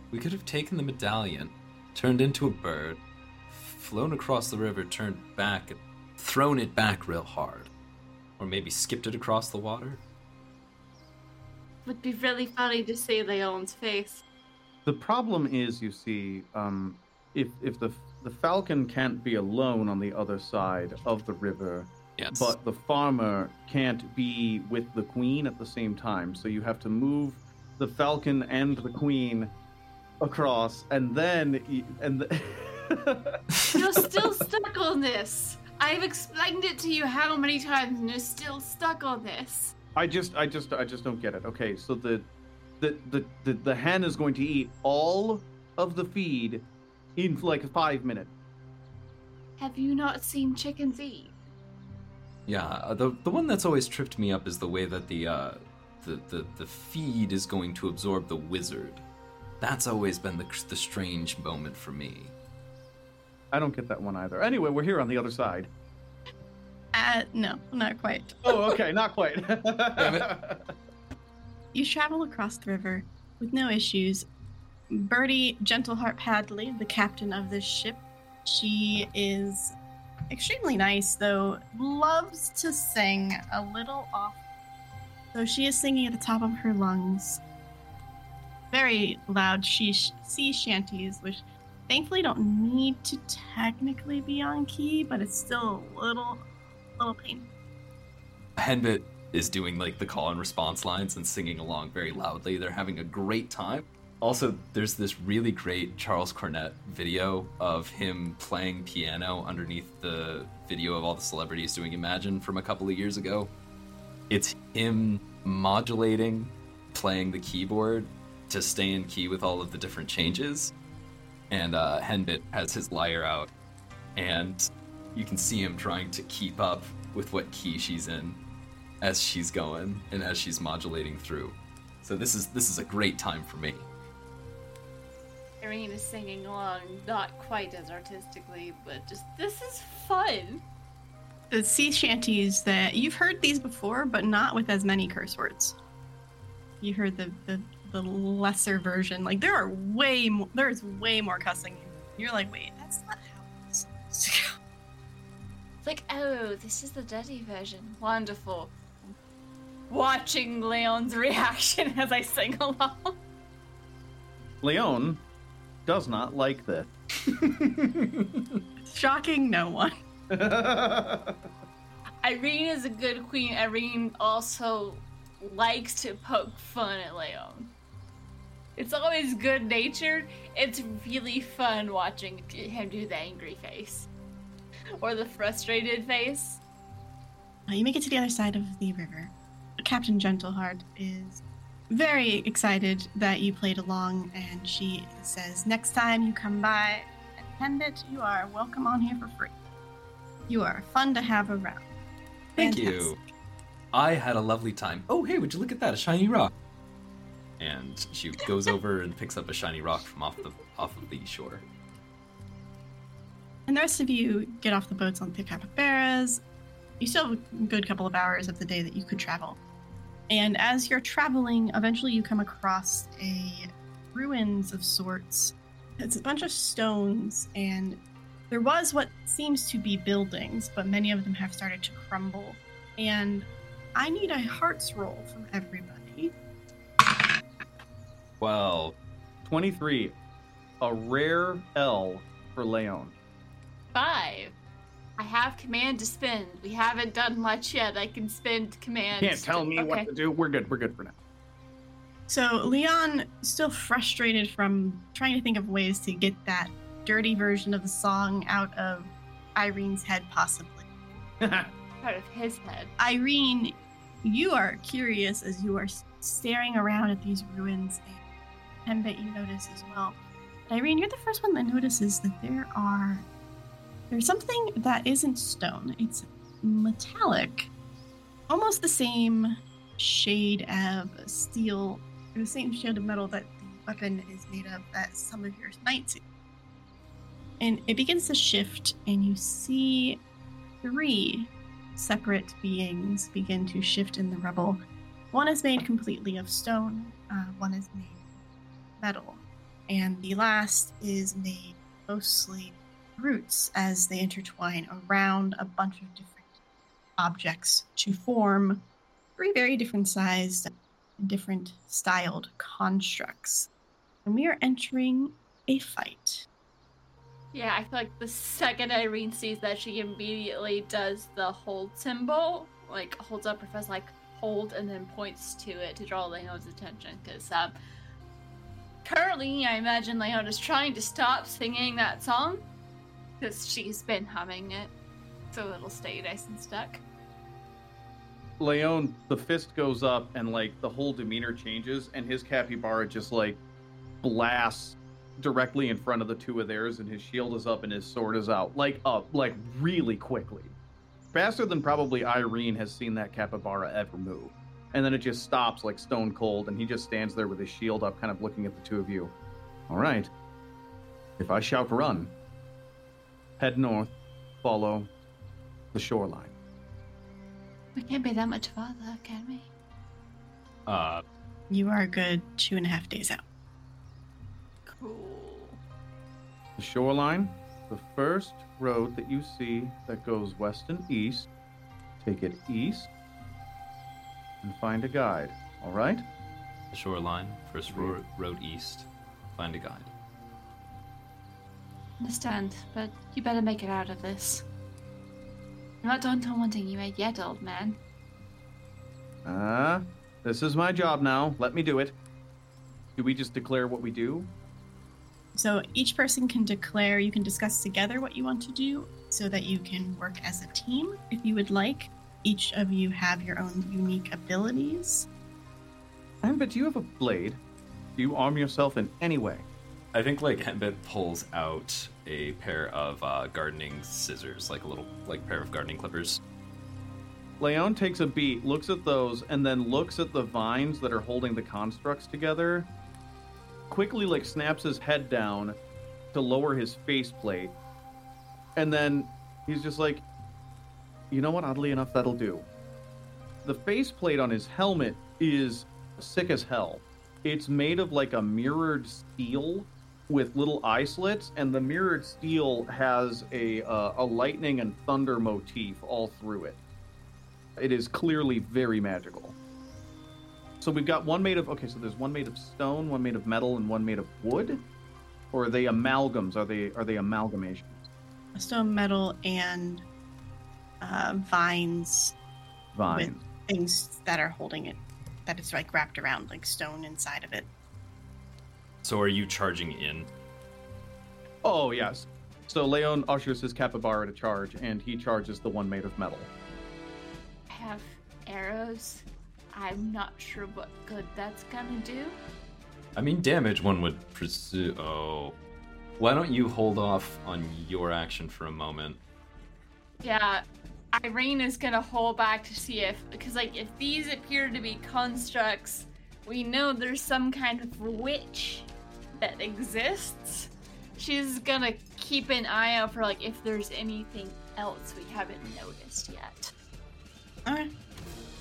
we could have taken the medallion, turned into a bird, flown across the river, turned back, and thrown it back real hard. Or maybe skipped it across the water. Would be really funny to see Leon's face. The problem is, you see, if the falcon can't be alone on the other side of the river. Yes. But the farmer can't be with the queen at the same time, so you have to move the falcon and the queen across, and then... You're still stuck on this! I've explained it to you how many times, and you're still stuck on this. I just don't get it. Okay, so the hen is going to eat all of the feed in, like, 5 minutes. Have you not seen chickens eat? Yeah, the one that's always tripped me up is the way that the feed is going to absorb the wizard. That's always been the strange moment for me. I don't get that one either. Anyway, we're here on the other side. No, not quite. Oh, okay, not quite. Damn it. You travel across the river with no issues. Birdie Gentleheart Padley, the captain of this ship, she is... extremely nice, though, loves to sing a little off. So she is singing at the top of her lungs. Very loud sea shanties, which thankfully don't need to technically be on key, but it's still a little pain. Henbit is doing, like, the call and response lines and singing along very loudly. They're having a great time. Also, there's this really great Charles Cornette video of him playing piano underneath the video of all the celebrities doing Imagine from a couple of years ago. It's him modulating, playing the keyboard to stay in key with all of the different changes. And Henbit has his lyre out, and you can see him trying to keep up with what key she's in as she's going and as she's modulating through. So this is a great time for me. Irene is singing along, not quite as artistically, but just, this is fun. The sea shanties that, you've heard these before, but not with as many curse words. You heard the lesser version. Like, there's way more cussing. You're like, wait, that's not how it's supposed to go. It's like, oh, this is the dirty version. Wonderful. Watching Leon's reaction as I sing along. Leon does not like this. Shocking no one. Irene is a good queen. Irene also likes to poke fun at Leon. It's always good-natured. It's really fun watching him do the angry face. Or the frustrated face. You make it to the other side of the river. Captain Gentleheart is... very excited that you played along, and she says, next time you come by, Henbit, you are welcome on here for free. You are fun to have around. Thank you. I had a lovely time. Oh, hey, would you look at that, a shiny rock. And she goes over and picks up a shiny rock from off of the shore. And the rest of you get off the boats on the capybaras. You still have a good couple of hours of the day that you could travel. And as you're traveling, eventually you come across a ruins of sorts. It's a bunch of stones, and there was what seems to be buildings, but many of them have started to crumble. And I need a hearts roll from everybody. 12. 23. A rare L for Leon. 5. I have command to spend. We haven't done much yet. I can spend command. You can't tell me what to do. We're good for now. So Leon, still frustrated from trying to think of ways to get that dirty version of the song out of Irene's head, possibly. Out of his head. Irene, you are curious as you are staring around at these ruins, and Henbit, you notice as well. Irene, you're the first one that notices that there's something that isn't stone. It's metallic, almost the same shade of steel, or the same shade of metal that the weapon is made of, that some of your knights use. And it begins to shift, and you see three separate beings begin to shift in the rubble. One is made completely of stone, one is made of metal, and the last is made mostly of roots as they intertwine around a bunch of different objects to form three very different sized, different styled constructs. And we are entering a fight. Yeah, I feel like the second Irene sees that, she immediately does the hold symbol, like holds up her fist, like hold, and then points to it to draw Leon's attention, because currently I imagine Leon is trying to stop singing that song because she's been humming it, so it'll stay nice and stuck. Leon, the fist goes up and like the whole demeanor changes, and his capybara just like blasts directly in front of the two of theirs, and his shield is up and his sword is out, like up, like really quickly, faster than probably Irene has seen that capybara ever move. And then it just stops like stone cold, and he just stands there with his shield up, kind of looking at the two of you. All right, if I shout run, head north, follow the shoreline. We can't be that much farther, can we? You are a good 2.5 days out. Cool. The shoreline, the first road that you see that goes west and east, take it east and find a guide, all right? The shoreline, first road east, find a guide. Understand, but you better make it out of this. I'm not done taunting you yet, old man. This is my job now. Let me do it. Do we just declare what we do? So each person can declare, you can discuss together what you want to do so that you can work as a team if you would like. Each of you have your own unique abilities. Henbit, do you have a blade? Do you arm yourself in any way? I think like Henbit pulls out a pair of gardening scissors, like a little like pair of gardening clippers. Leon takes a beat, looks at those, and then looks at the vines that are holding the constructs together. Quickly, like, snaps his head down to lower his faceplate, and then he's just like, you know what, oddly enough, that'll do. The faceplate on his helmet is sick as hell. It's made of, like, a mirrored steel with little eye slits, and the mirrored steel has a lightning and thunder motif all through it. It is clearly very magical. So we've got one made of... Okay, so there's one made of stone, one made of metal, and one made of wood? Or are they amalgams? Are they amalgamations? Stone, metal, and vines. Vines. With things that are holding it. That is, like, wrapped around, like, stone inside of it. So are you charging in? Oh, yes. So Leon ushers his capybara to charge, and he charges the one made of metal. I have arrows... I'm not sure what good that's gonna do. I mean, damage one would pursue. Oh. Why don't you hold off on your action for a moment? Yeah, Irene is gonna hold back to see if... Because, like, if these appear to be constructs, we know there's some kind of witch that exists. She's gonna keep an eye out for, like, if there's anything else we haven't noticed yet. Alright.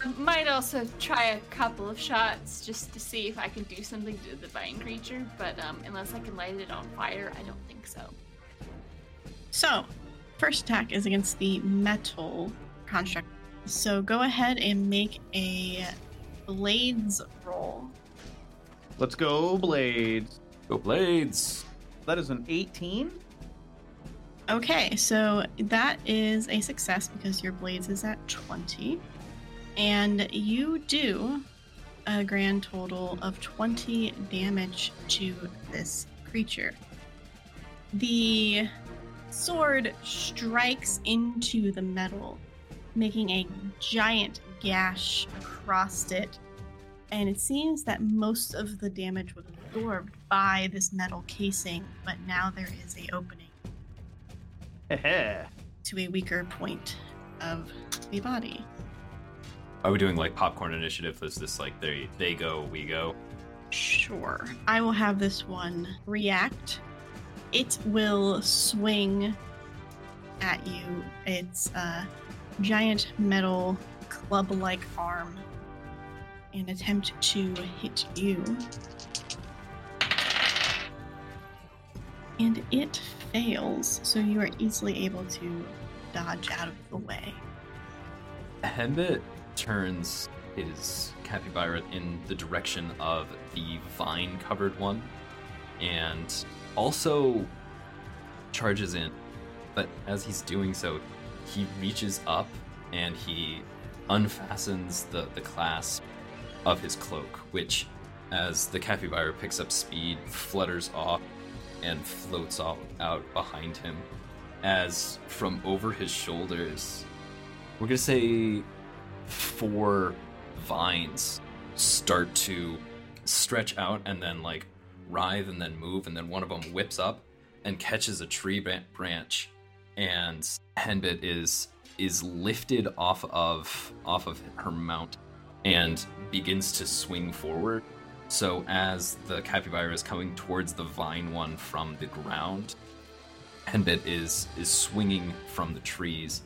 I might also try a couple of shots just to see if I can do something to the vine creature, but unless I can light it on fire, I don't think so. So, first attack is against the metal construct. So go ahead and make a blades roll. Let's go, blades. Go, blades. That is an 18. Okay, so that is a success because your blades is at 20. And you do a grand total of 20 damage to this creature. The sword strikes into the metal, making a giant gash across it, and it seems that most of the damage was absorbed by this metal casing, but now there is an opening to a weaker point of the body. Are we doing like popcorn initiative? Is this like they go, we go? Sure. I will have this one react. It will swing at you. It's a giant metal club-like arm and attempt to hit you. And it fails, so you are easily able to dodge out of the way. Henbit turns his capybara in the direction of the vine-covered one and also charges in. But as he's doing so, he reaches up and he unfastens the clasp of his cloak, which, as the capybara picks up speed, flutters off and floats out behind him, as from over his shoulders, we're going to say 4 vines start to stretch out and then like writhe and then move, and then one of them whips up and catches a tree branch, and Henbit is lifted off of her mount and begins to swing forward. So as the capybara is coming towards the vine one from the ground, Henbit is swinging from the trees.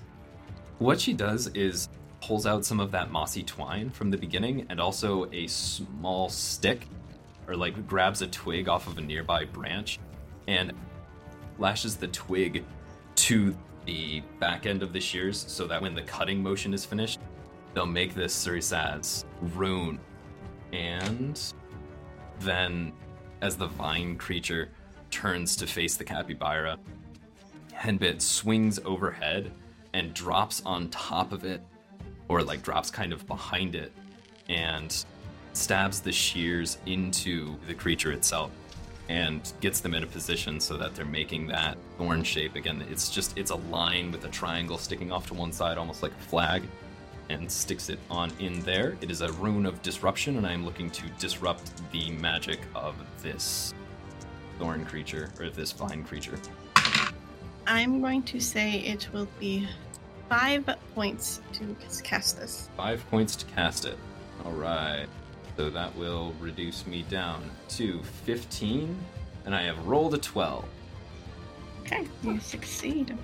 What she does is pulls out some of that mossy twine from the beginning and also a small stick, or like grabs a twig off of a nearby branch and lashes the twig to the back end of the shears so that when the cutting motion is finished, they'll make this Surisad's rune. And then as the vine creature turns to face the capybara, Henbit swings overhead and drops on top of it, or like drops kind of behind it, and stabs the shears into the creature itself and gets them in a position so that they're making that thorn shape again. It's a line with a triangle sticking off to one side, almost like a flag, and sticks it on in there. It is a rune of disruption, and I am looking to disrupt the magic of this thorn creature, or this vine creature. I'm going to say it will be 5 points to cast this. 5 points to cast it. All right. So that will reduce me down to 15, and I have rolled a 12. Okay, you succeed.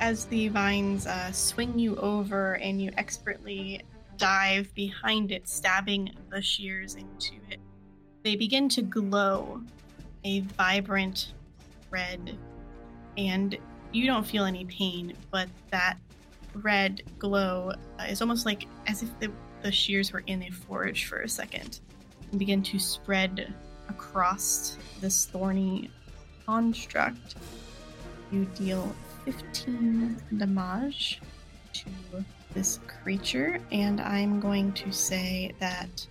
As the vines swing you over and you expertly dive behind it, stabbing the shears into it, they begin to glow a vibrant red, and you don't feel any pain, but that red glow is almost like as if the shears were in a forge for a second, and begin to spread across this thorny construct. You deal 15 damage to this creature, and I'm going to say that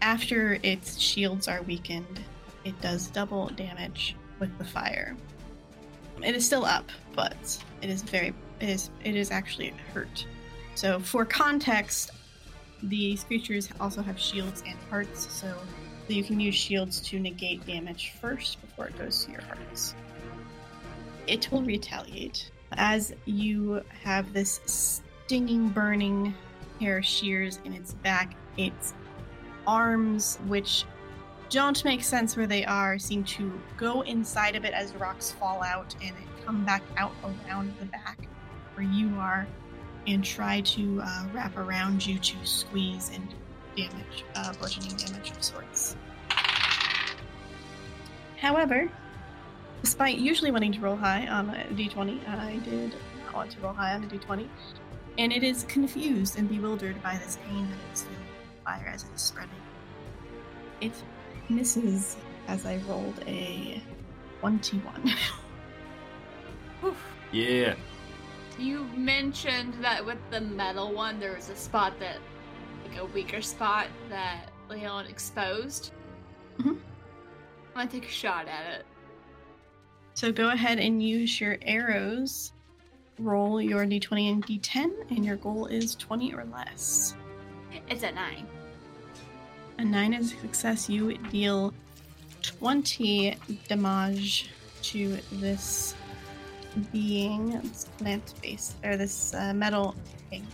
after its shields are weakened, it does double damage with the fire. It is still up, but it is actually hurt. So for context, these creatures also have shields and hearts, so you can use shields to negate damage first before it goes to your hearts. It will retaliate as you have this stinging, burning pair of shears in its back. Its arms, which don't make sense where they are, seem to go inside of it as rocks fall out and then come back out around the back where you are, and try to wrap around you to squeeze and damage, bludgeoning damage of sorts. However, despite usually wanting to roll high on a d20, I did not want to roll high on a d20, and it is confused and bewildered by this pain that it is feeling fire as it is spreading. It misses as I rolled a 21. Oof. Yeah. You mentioned that with the metal one, there was a spot that, like a weaker spot that Leon exposed. Mm-hmm. I'm going to take a shot at it. So go ahead and use your arrows. Roll your d20 and d10, and your goal is 20 or less. It's a 9. A 9 is a success. You deal 20 damage to this being, this plant base, or this metal thing.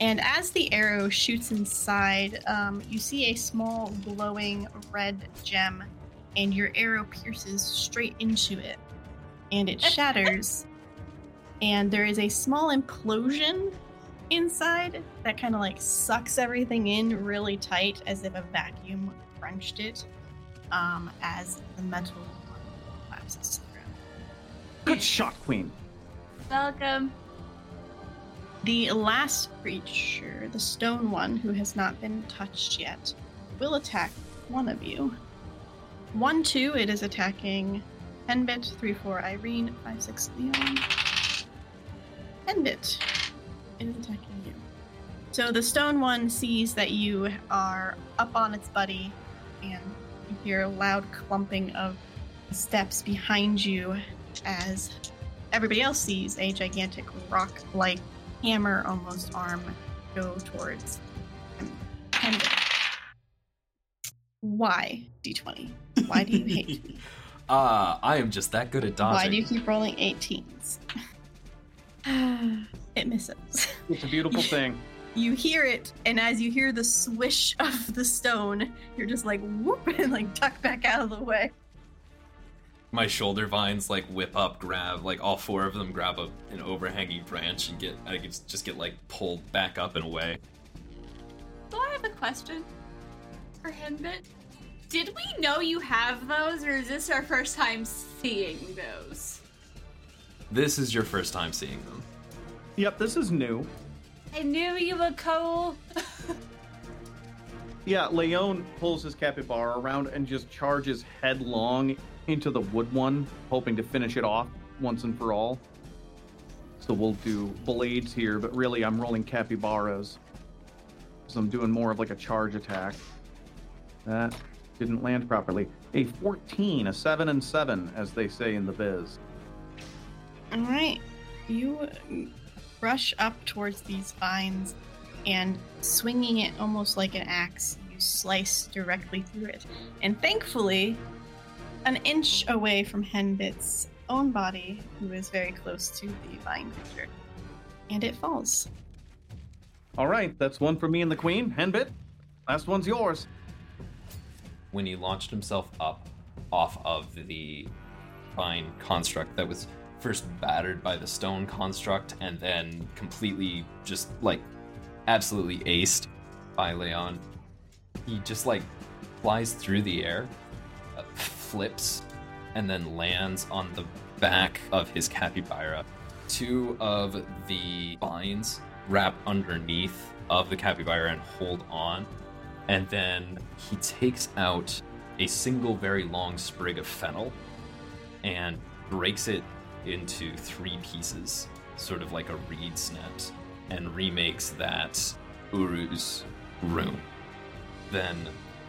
And as the arrow shoots inside, you see a small glowing red gem, and your arrow pierces straight into it, and it shatters. And there is a small implosion inside that kind of like sucks everything in really tight, as if a vacuum crunched it, as the metal collapses to the ground. Good shot, Queen. Welcome. The last creature, the stone one who has not been touched yet, will attack one of you. 1-2, it is attacking Henbit, 3-4 Irene, 5-6 Leon. Henbit is attacking you. So the stone one sees that you are up on its buddy, and you hear a loud clumping of steps behind you as everybody else sees a gigantic rock-like hammer almost arm go towards Henbit. Why, D20? Why do you hate me? I am just that good at dodging. Why do you keep rolling 18s? It misses. It's a beautiful thing. You hear it, and as you hear the swish of the stone, you're just like, whoop, and like duck back out of the way. My shoulder vines like whip up, grab like all four of them, grab an overhanging branch, and I just get like pulled back up and away. So I have a question for Henbit. Did we know you have those, or is this our first time seeing those? This is your first time seeing them. Yep, this is new. I knew you were cool. Yeah, Leon pulls his capybara around and just charges headlong into the wood one, hoping to finish it off once and for all. So we'll do blades here, but really I'm rolling capybaras. So I'm doing more of like a charge attack. That didn't land properly. A 14, a 7 and 7, as they say in the biz. All right. You rush up towards these vines, and swinging it almost like an axe, you slice directly through it. And thankfully, an inch away from Henbit's own body, who is very close to the vine creature, and it falls. All right, that's one for me and the Queen. Henbit, last one's yours. When he launched himself up off of the vine construct that was first battered by the stone construct and then completely just like absolutely aced by Leon, he just like flies through the air, flips, and then lands on the back of his capybara. Two of the vines wrap underneath of the capybara and hold on, and then he takes out a single very long sprig of fennel and breaks it into three pieces, sort of like a reed snaps, and remakes that Uru's room. Then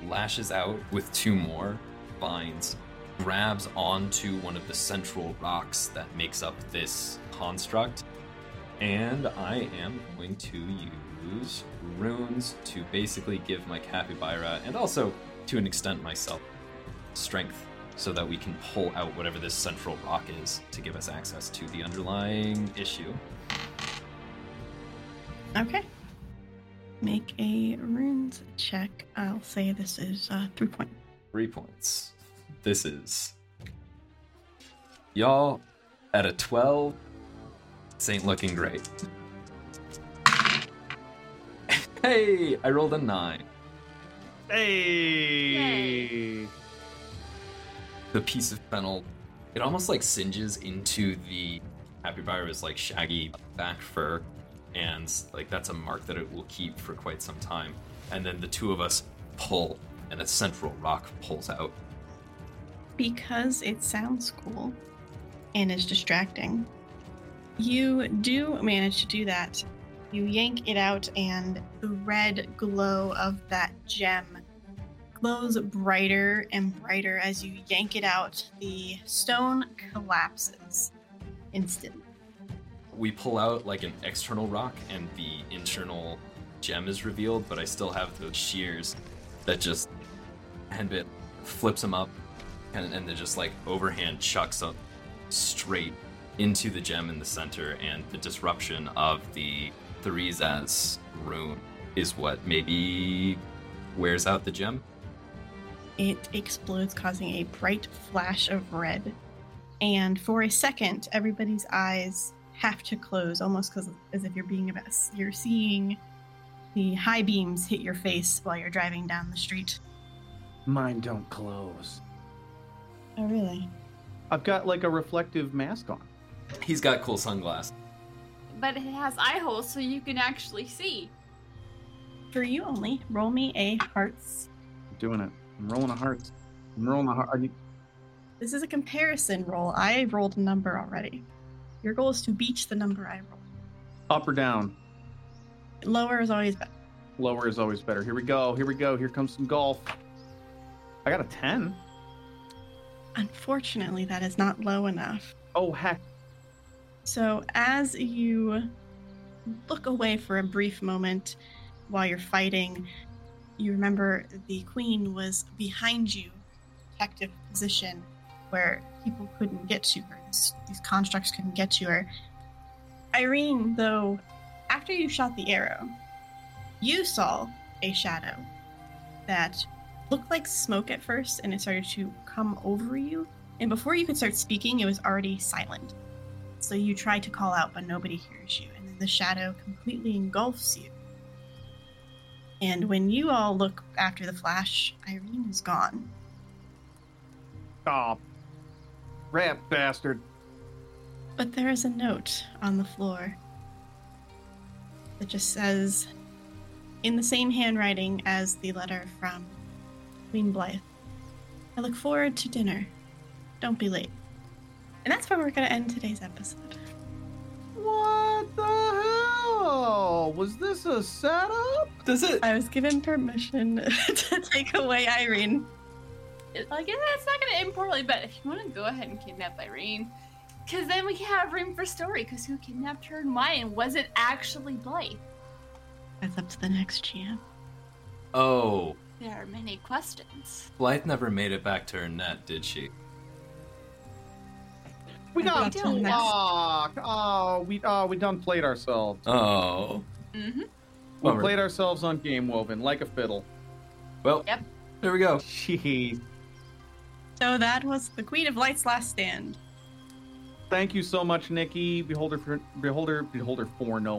lashes out with two more vines, grabs onto one of the central rocks that makes up this construct, and I am going to use runes to basically give my capybara, and also to an extent myself, strength, so that we can pull out whatever this central rock is to give us access to the underlying issue. Okay. Make a runes check. I'll say this is 3 points. 3 points. This is... Y'all, at a 12, this ain't looking great. Hey, I rolled a 9. Hey! Yay. The piece of fennel, it almost like singes into the capybara's like shaggy back fur, and like that's a mark that it will keep for quite some time. And then the two of us pull, and a central rock pulls out. Because it sounds cool and is distracting, you do manage to do that. You yank it out, and the red glow of that gem glows brighter and brighter as you yank it out. The stone collapses instantly. We pull out like an external rock and the internal gem is revealed, but I still have those shears that just Henbit flips them up and then just like overhand chucks up straight into the gem in the center, and the disruption of the Theresa's rune is what maybe wears out the gem. It explodes, causing a bright flash of red. And for a second, everybody's eyes have to close, almost as if you're being a mess. You're seeing the high beams hit your face while you're driving down the street. Mine don't close. Oh, really? I've got like a reflective mask on. He's got cool sunglasses. But it has eye holes so you can actually see. For you only, roll me a hearts. I'm doing it. I'm rolling a hearts. I'm rolling a heart. This is a comparison roll. I rolled a number already. Your goal is to beach the number I rolled. Up or down? Lower is always better. Lower is always better. Here we go. Here comes some golf. I got a 10. Unfortunately, that is not low enough. Oh, heck. So as you look away for a brief moment while you're fighting, you remember the queen was behind you, protective position where people couldn't get to her. These constructs couldn't get to her. Irene, though, after you shot the arrow, you saw a shadow that looked like smoke at first, and it started to come over you. And before you could start speaking, it was already silent. So you try to call out, but nobody hears you. And then the shadow completely engulfs you. And when you all look after the flash, Irene is gone. Aw, rat bastard. But there is a note on the floor that just says, in the same handwriting as the letter from Queen Blythe, I look forward to dinner. Don't be late. And that's where we're going to end today's episode. What the hell? Was this a setup? I was given permission to take away Irene. I guess that's not going to end poorly, but if you want to go ahead and kidnap Irene, because then we can have room for story, because who kidnapped her and why, and was it actually Blythe? That's up to the next GM. Oh. There are many questions. Blythe never made it back to Urnette, did she? We done played ourselves. Oh. Mm-hmm. We played ourselves on Gamewoven like a fiddle. Well, yep. There we go. Jeez. So that was The Queen of Light's Last Stand. Thank you so much, Nikki. Beholder to No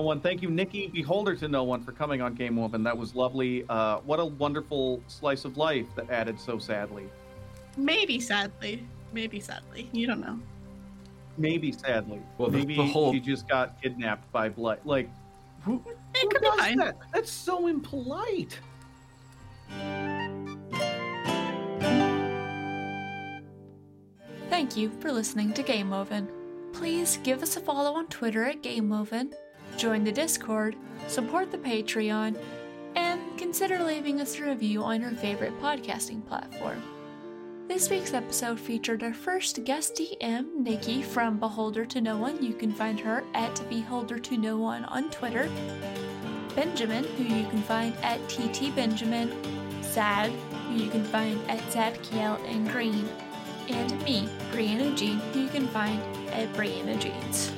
One. Thank you, Nikki. Beholder to No One for coming on Gamewoven. That was lovely. What a wonderful slice of life that added so sadly. Maybe sadly. You don't know. Maybe sadly. Well, maybe she just got kidnapped by Blythe. Like, who does that? That's so impolite. Thank you for listening to Gamewoven. Please give us a follow on Twitter at Gamewoven, join the Discord, support the Patreon, and consider leaving us a review on your favorite podcasting platform. This week's episode featured our first guest DM, Nikki from Beholder to No One. You can find her at Beholder to No One on Twitter. Benjamin, who you can find at TTBenjamin. Zad, who you can find at Zadkiel and Green. And me, Brianna Jean, who you can find at Brianna Jeans.